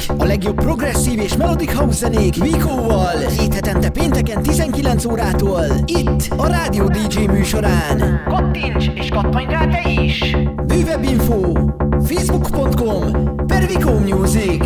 zenék, a legjobb progresszív és melodic house zenék Veeco-val, két hetente pénteken 19 órától, itt a Rádió DJ műsorán. Kattints és kattanj rá te is! Bővebb info facebook.com/Veeco Music.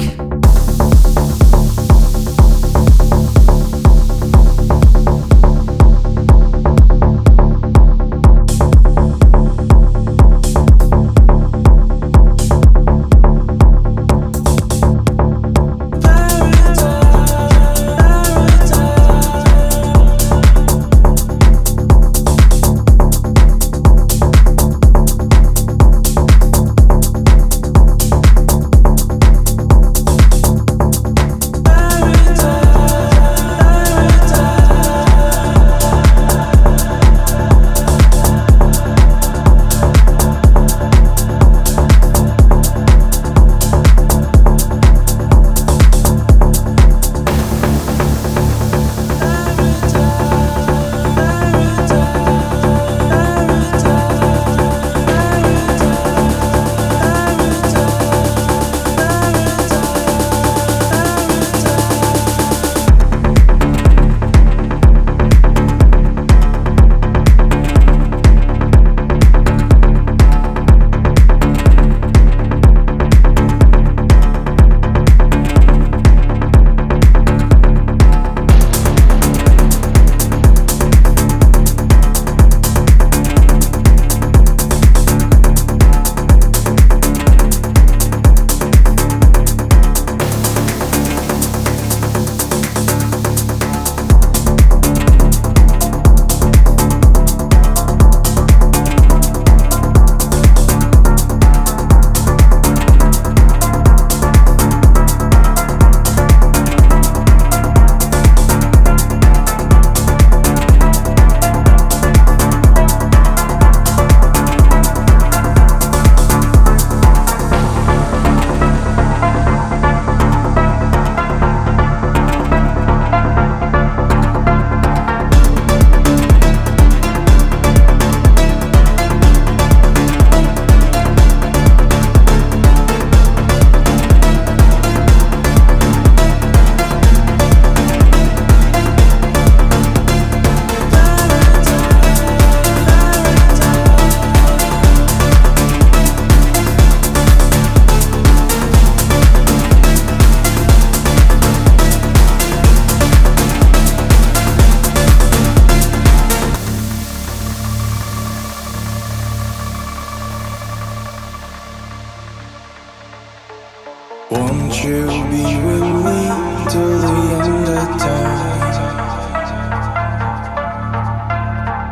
Won't you be with me till the end of time?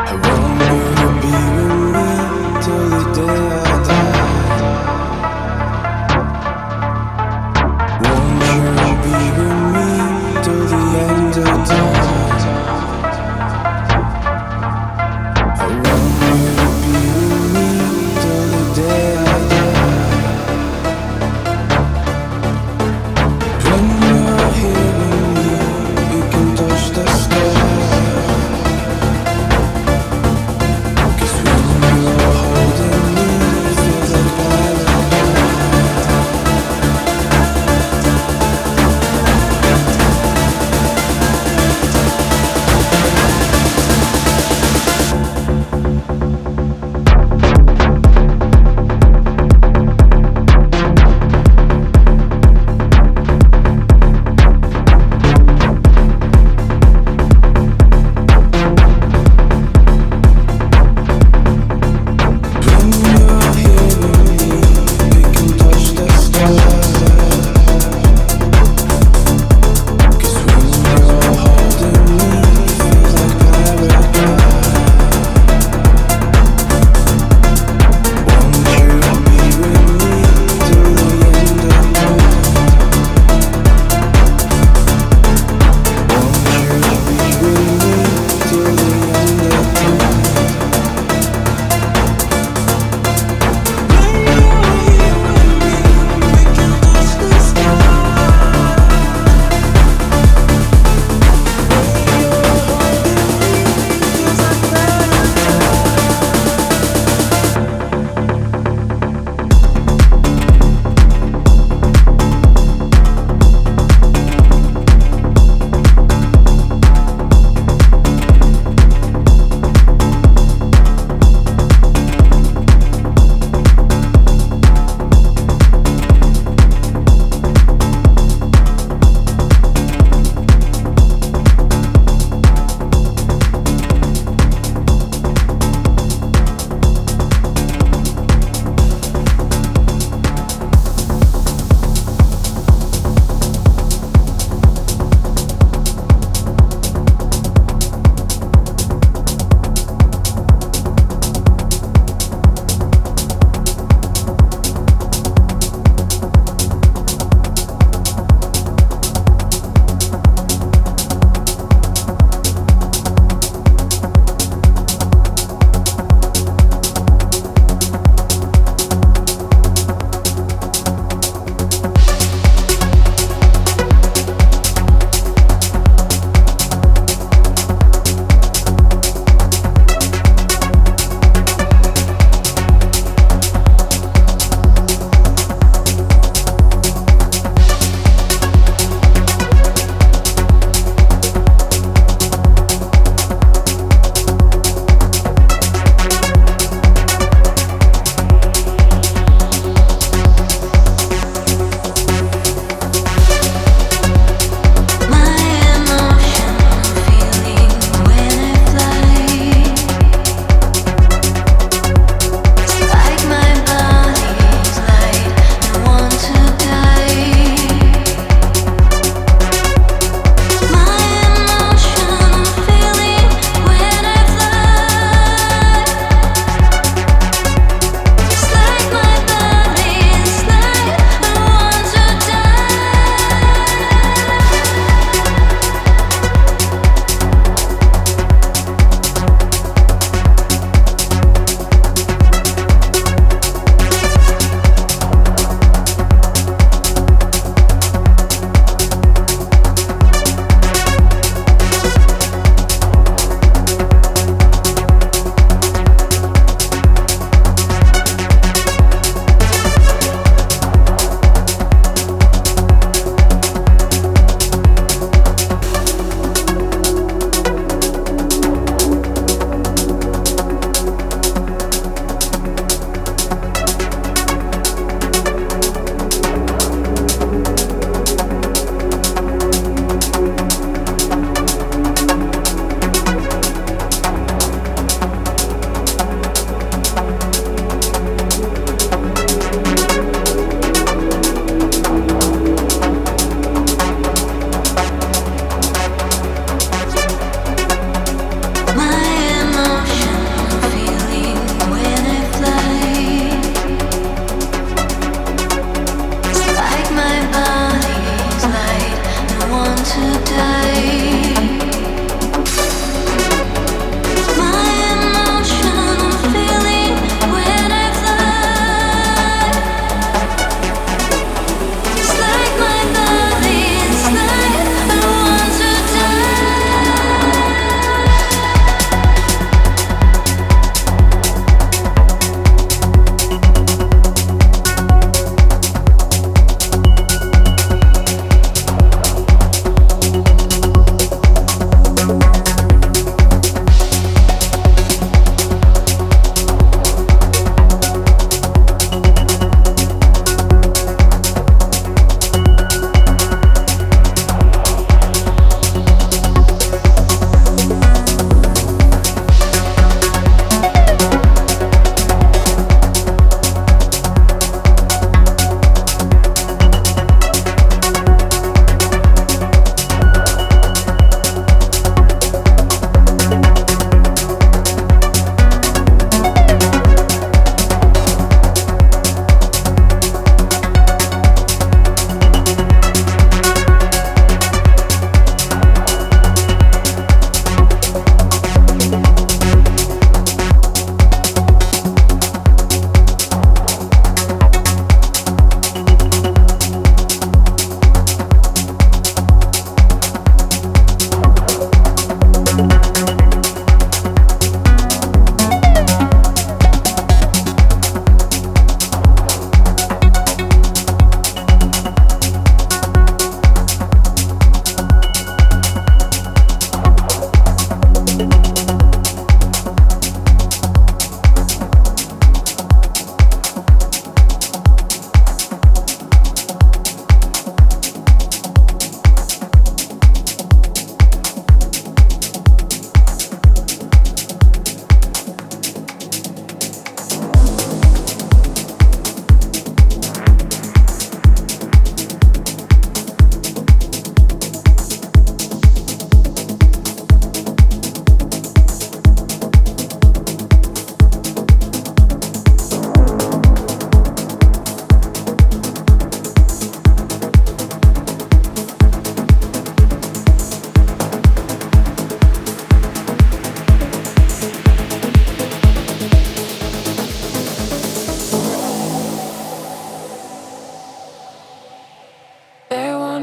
I want you to be with me till the day I die. Won't you be with me till the end of time? I want you to be with me till the day I die. When you're here with me, you can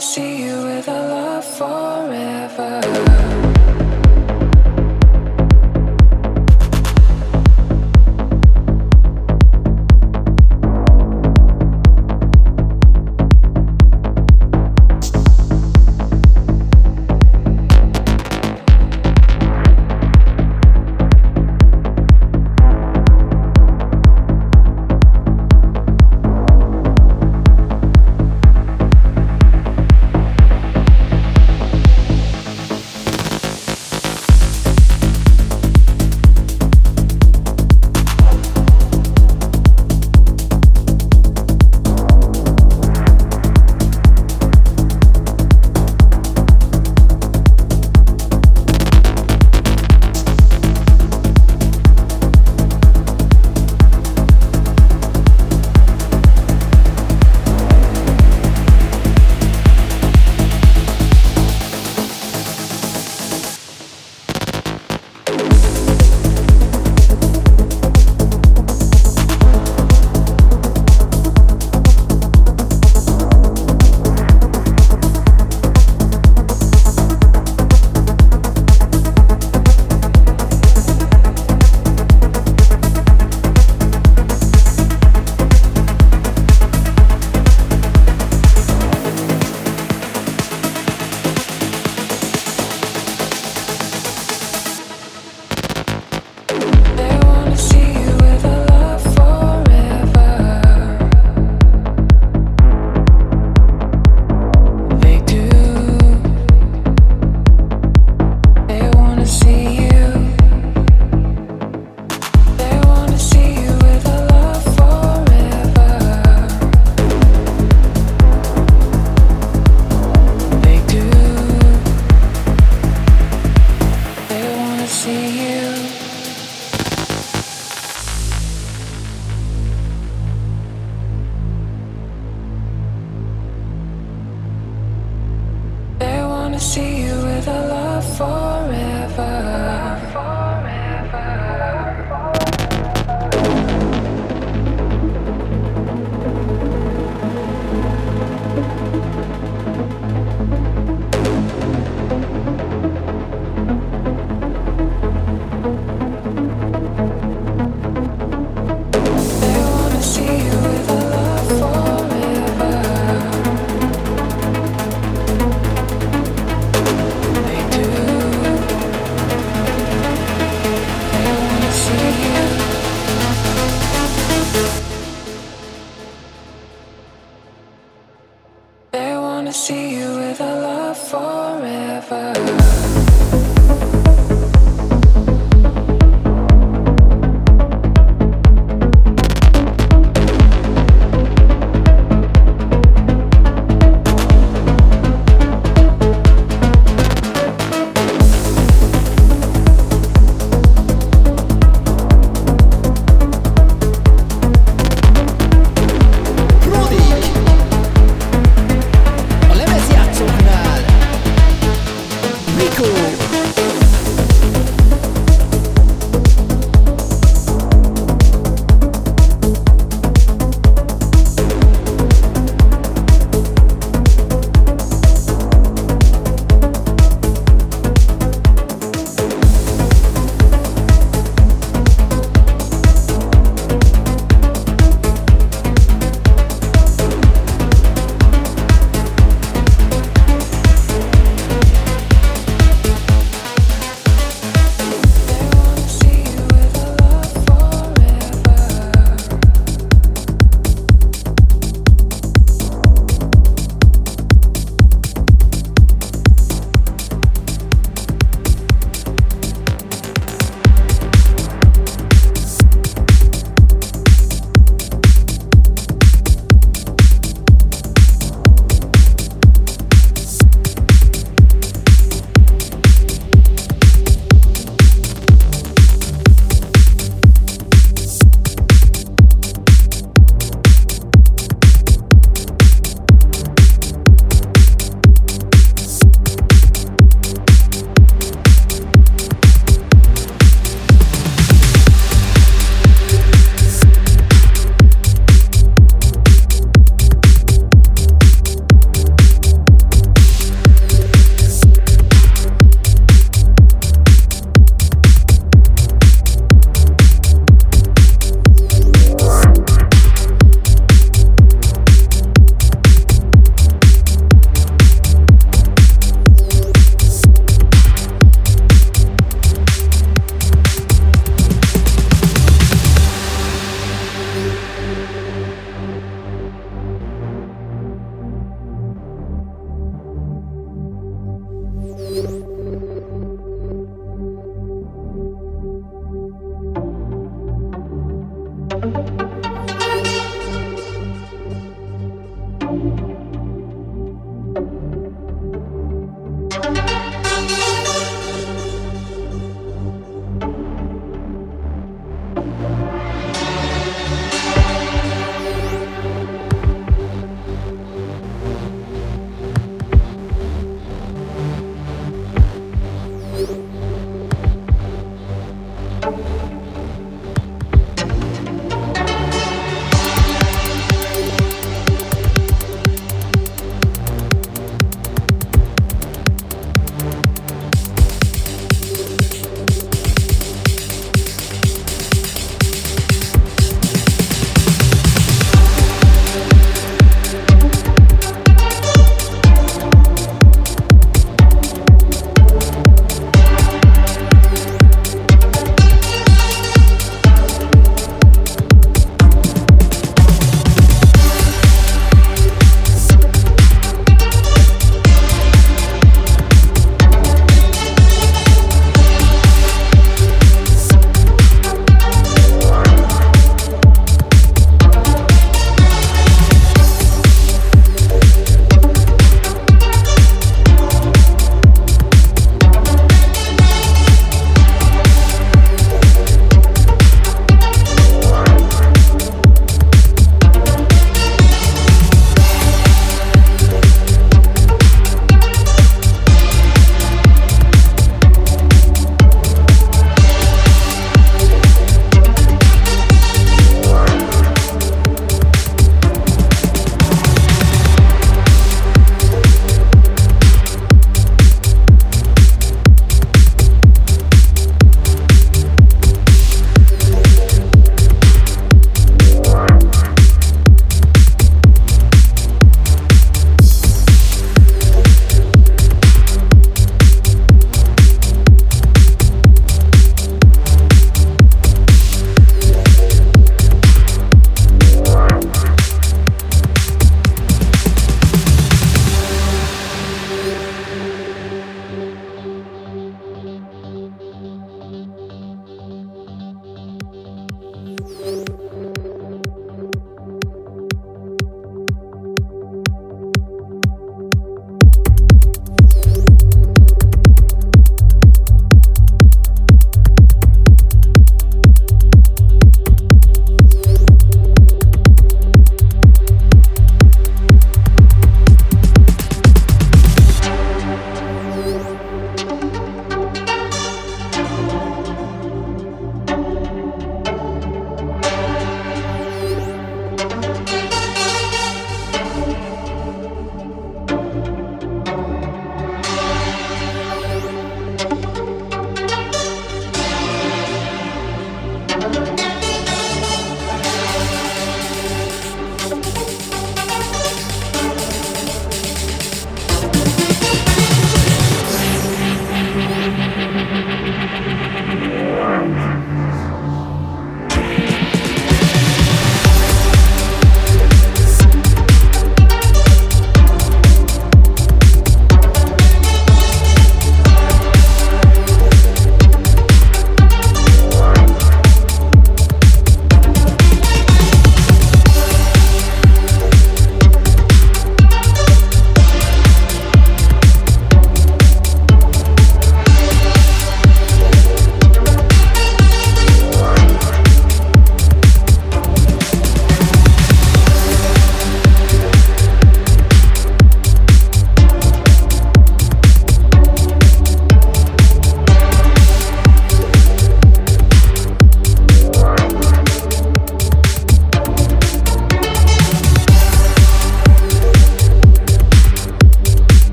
wanna see you with our love forever. See you with our love forever. I see you with our love forever. Veeco.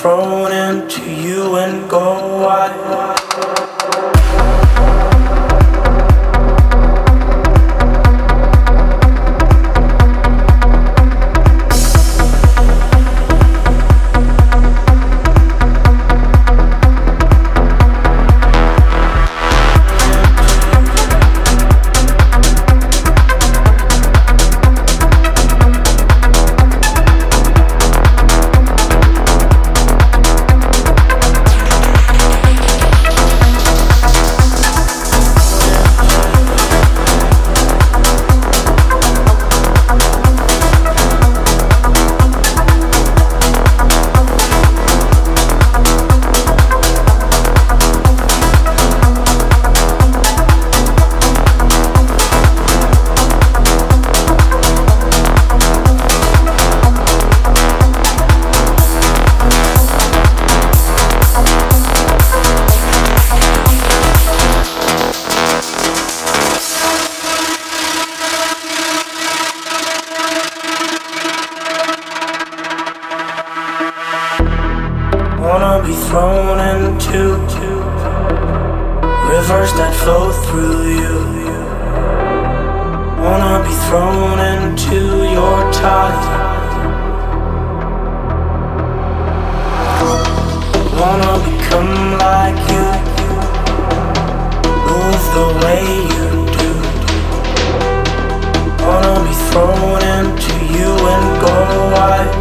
thrown into you and go wild. Wanna be thrown into rivers that flow through you. Wanna be thrown into your tide. Wanna become like you, move the way you do. Wanna be thrown into you and go wide.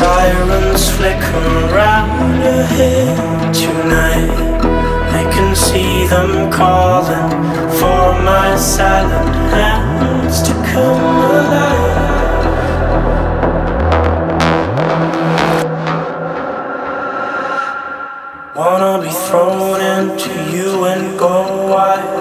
Sirens flicker around ahead tonight. I can see them calling for my silent hands to come alive. Wanna be thrown into you and go wild.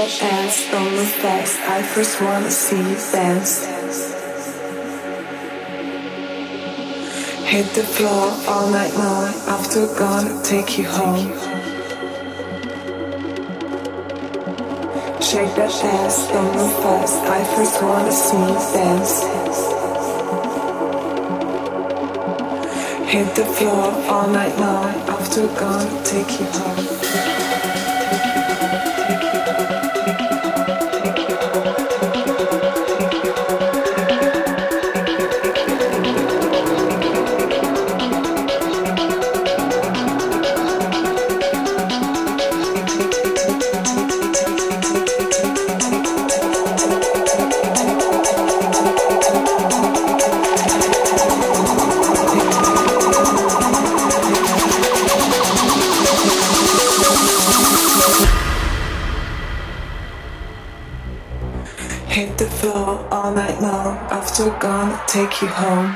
that ass, don't look back. I first wanna see you dance. Hit the floor all night long. After gonna take you home. Shake that ass, don't look fast. I first wanna see you dance. Hit the floor all night long. After gonna take you home. Hit the floor all night long. After gonna take you home.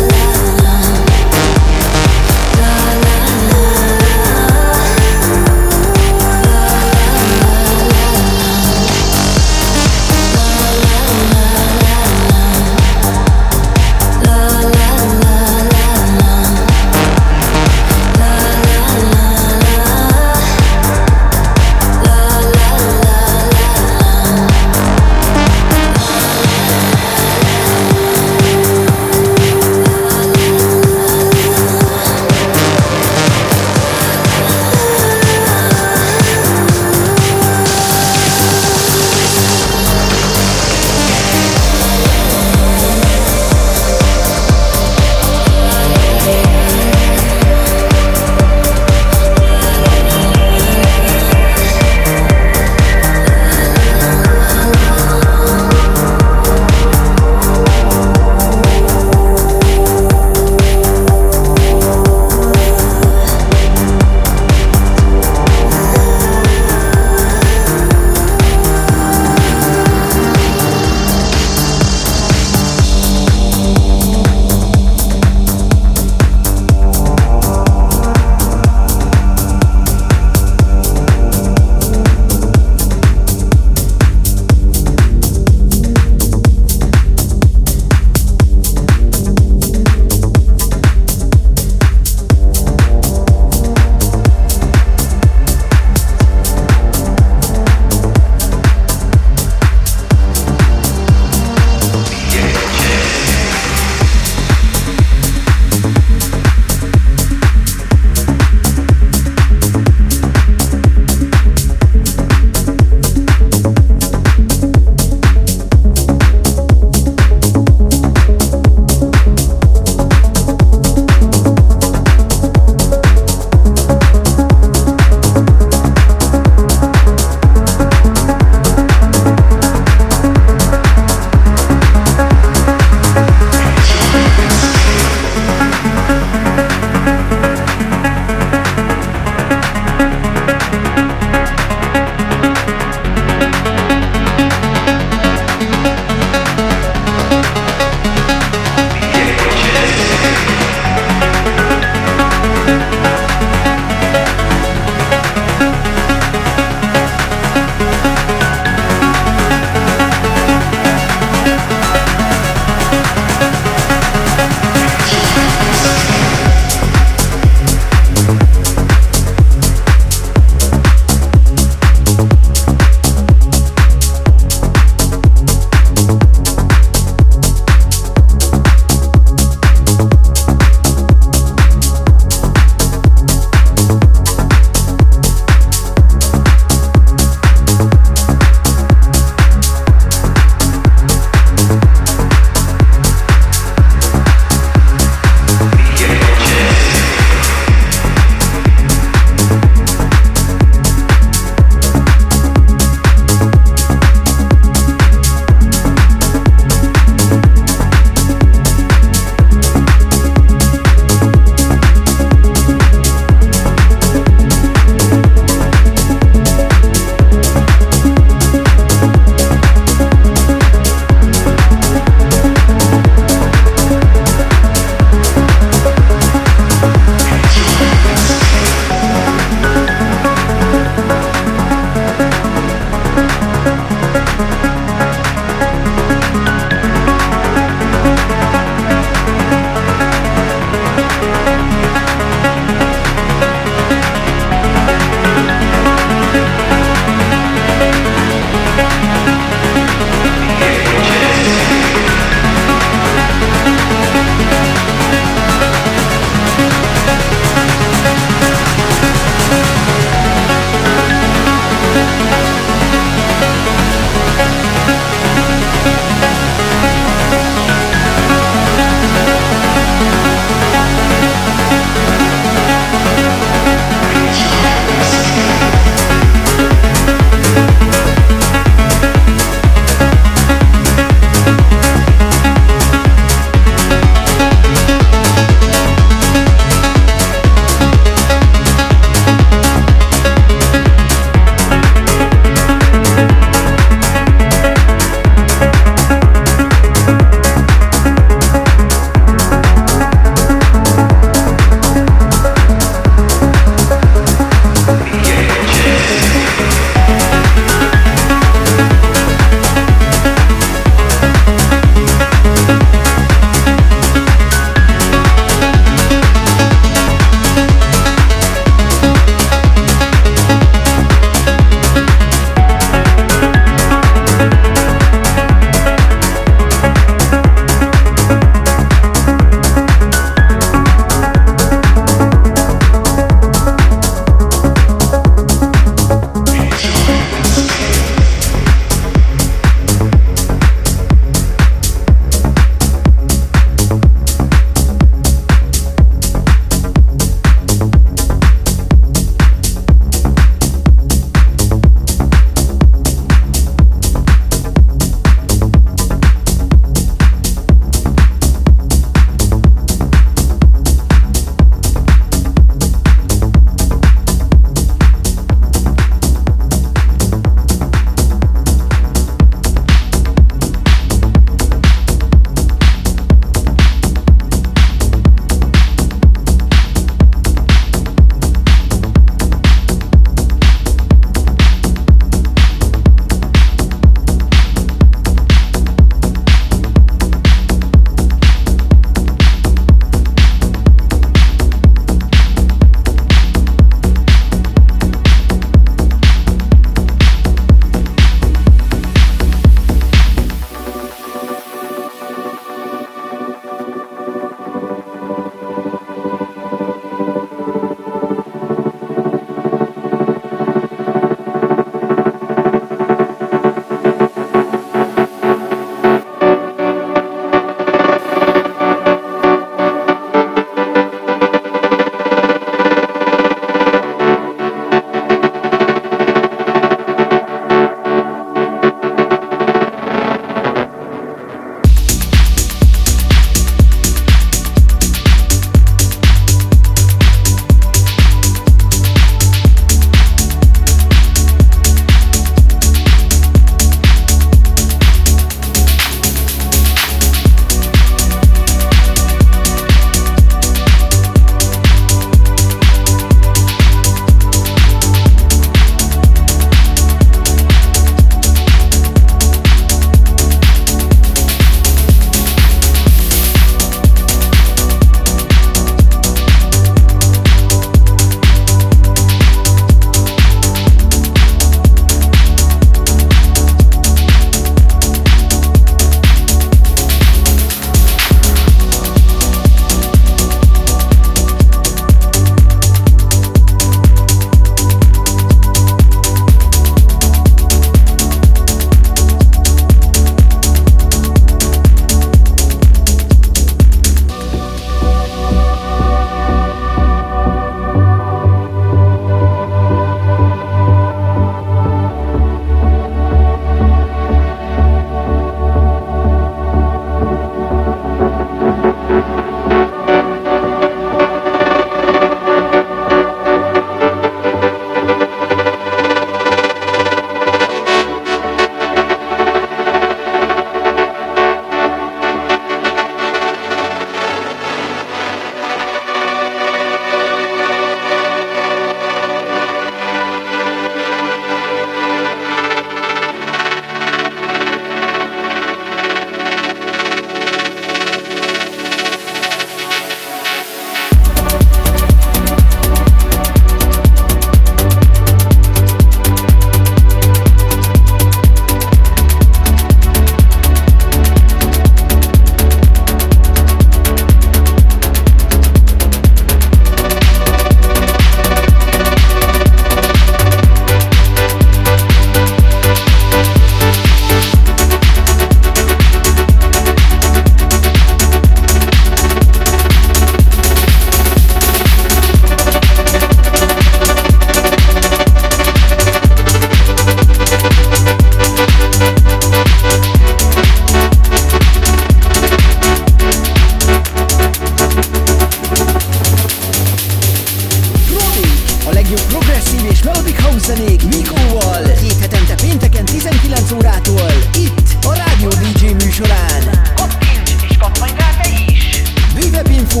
szín és melodic house zenék Veeco-val. Két hetente pénteken 19 órától itt a Rádió DJ műsorán. Kattints és kattanj rá te is! Bővebb info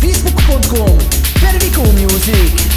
facebook.com/Veeco Music.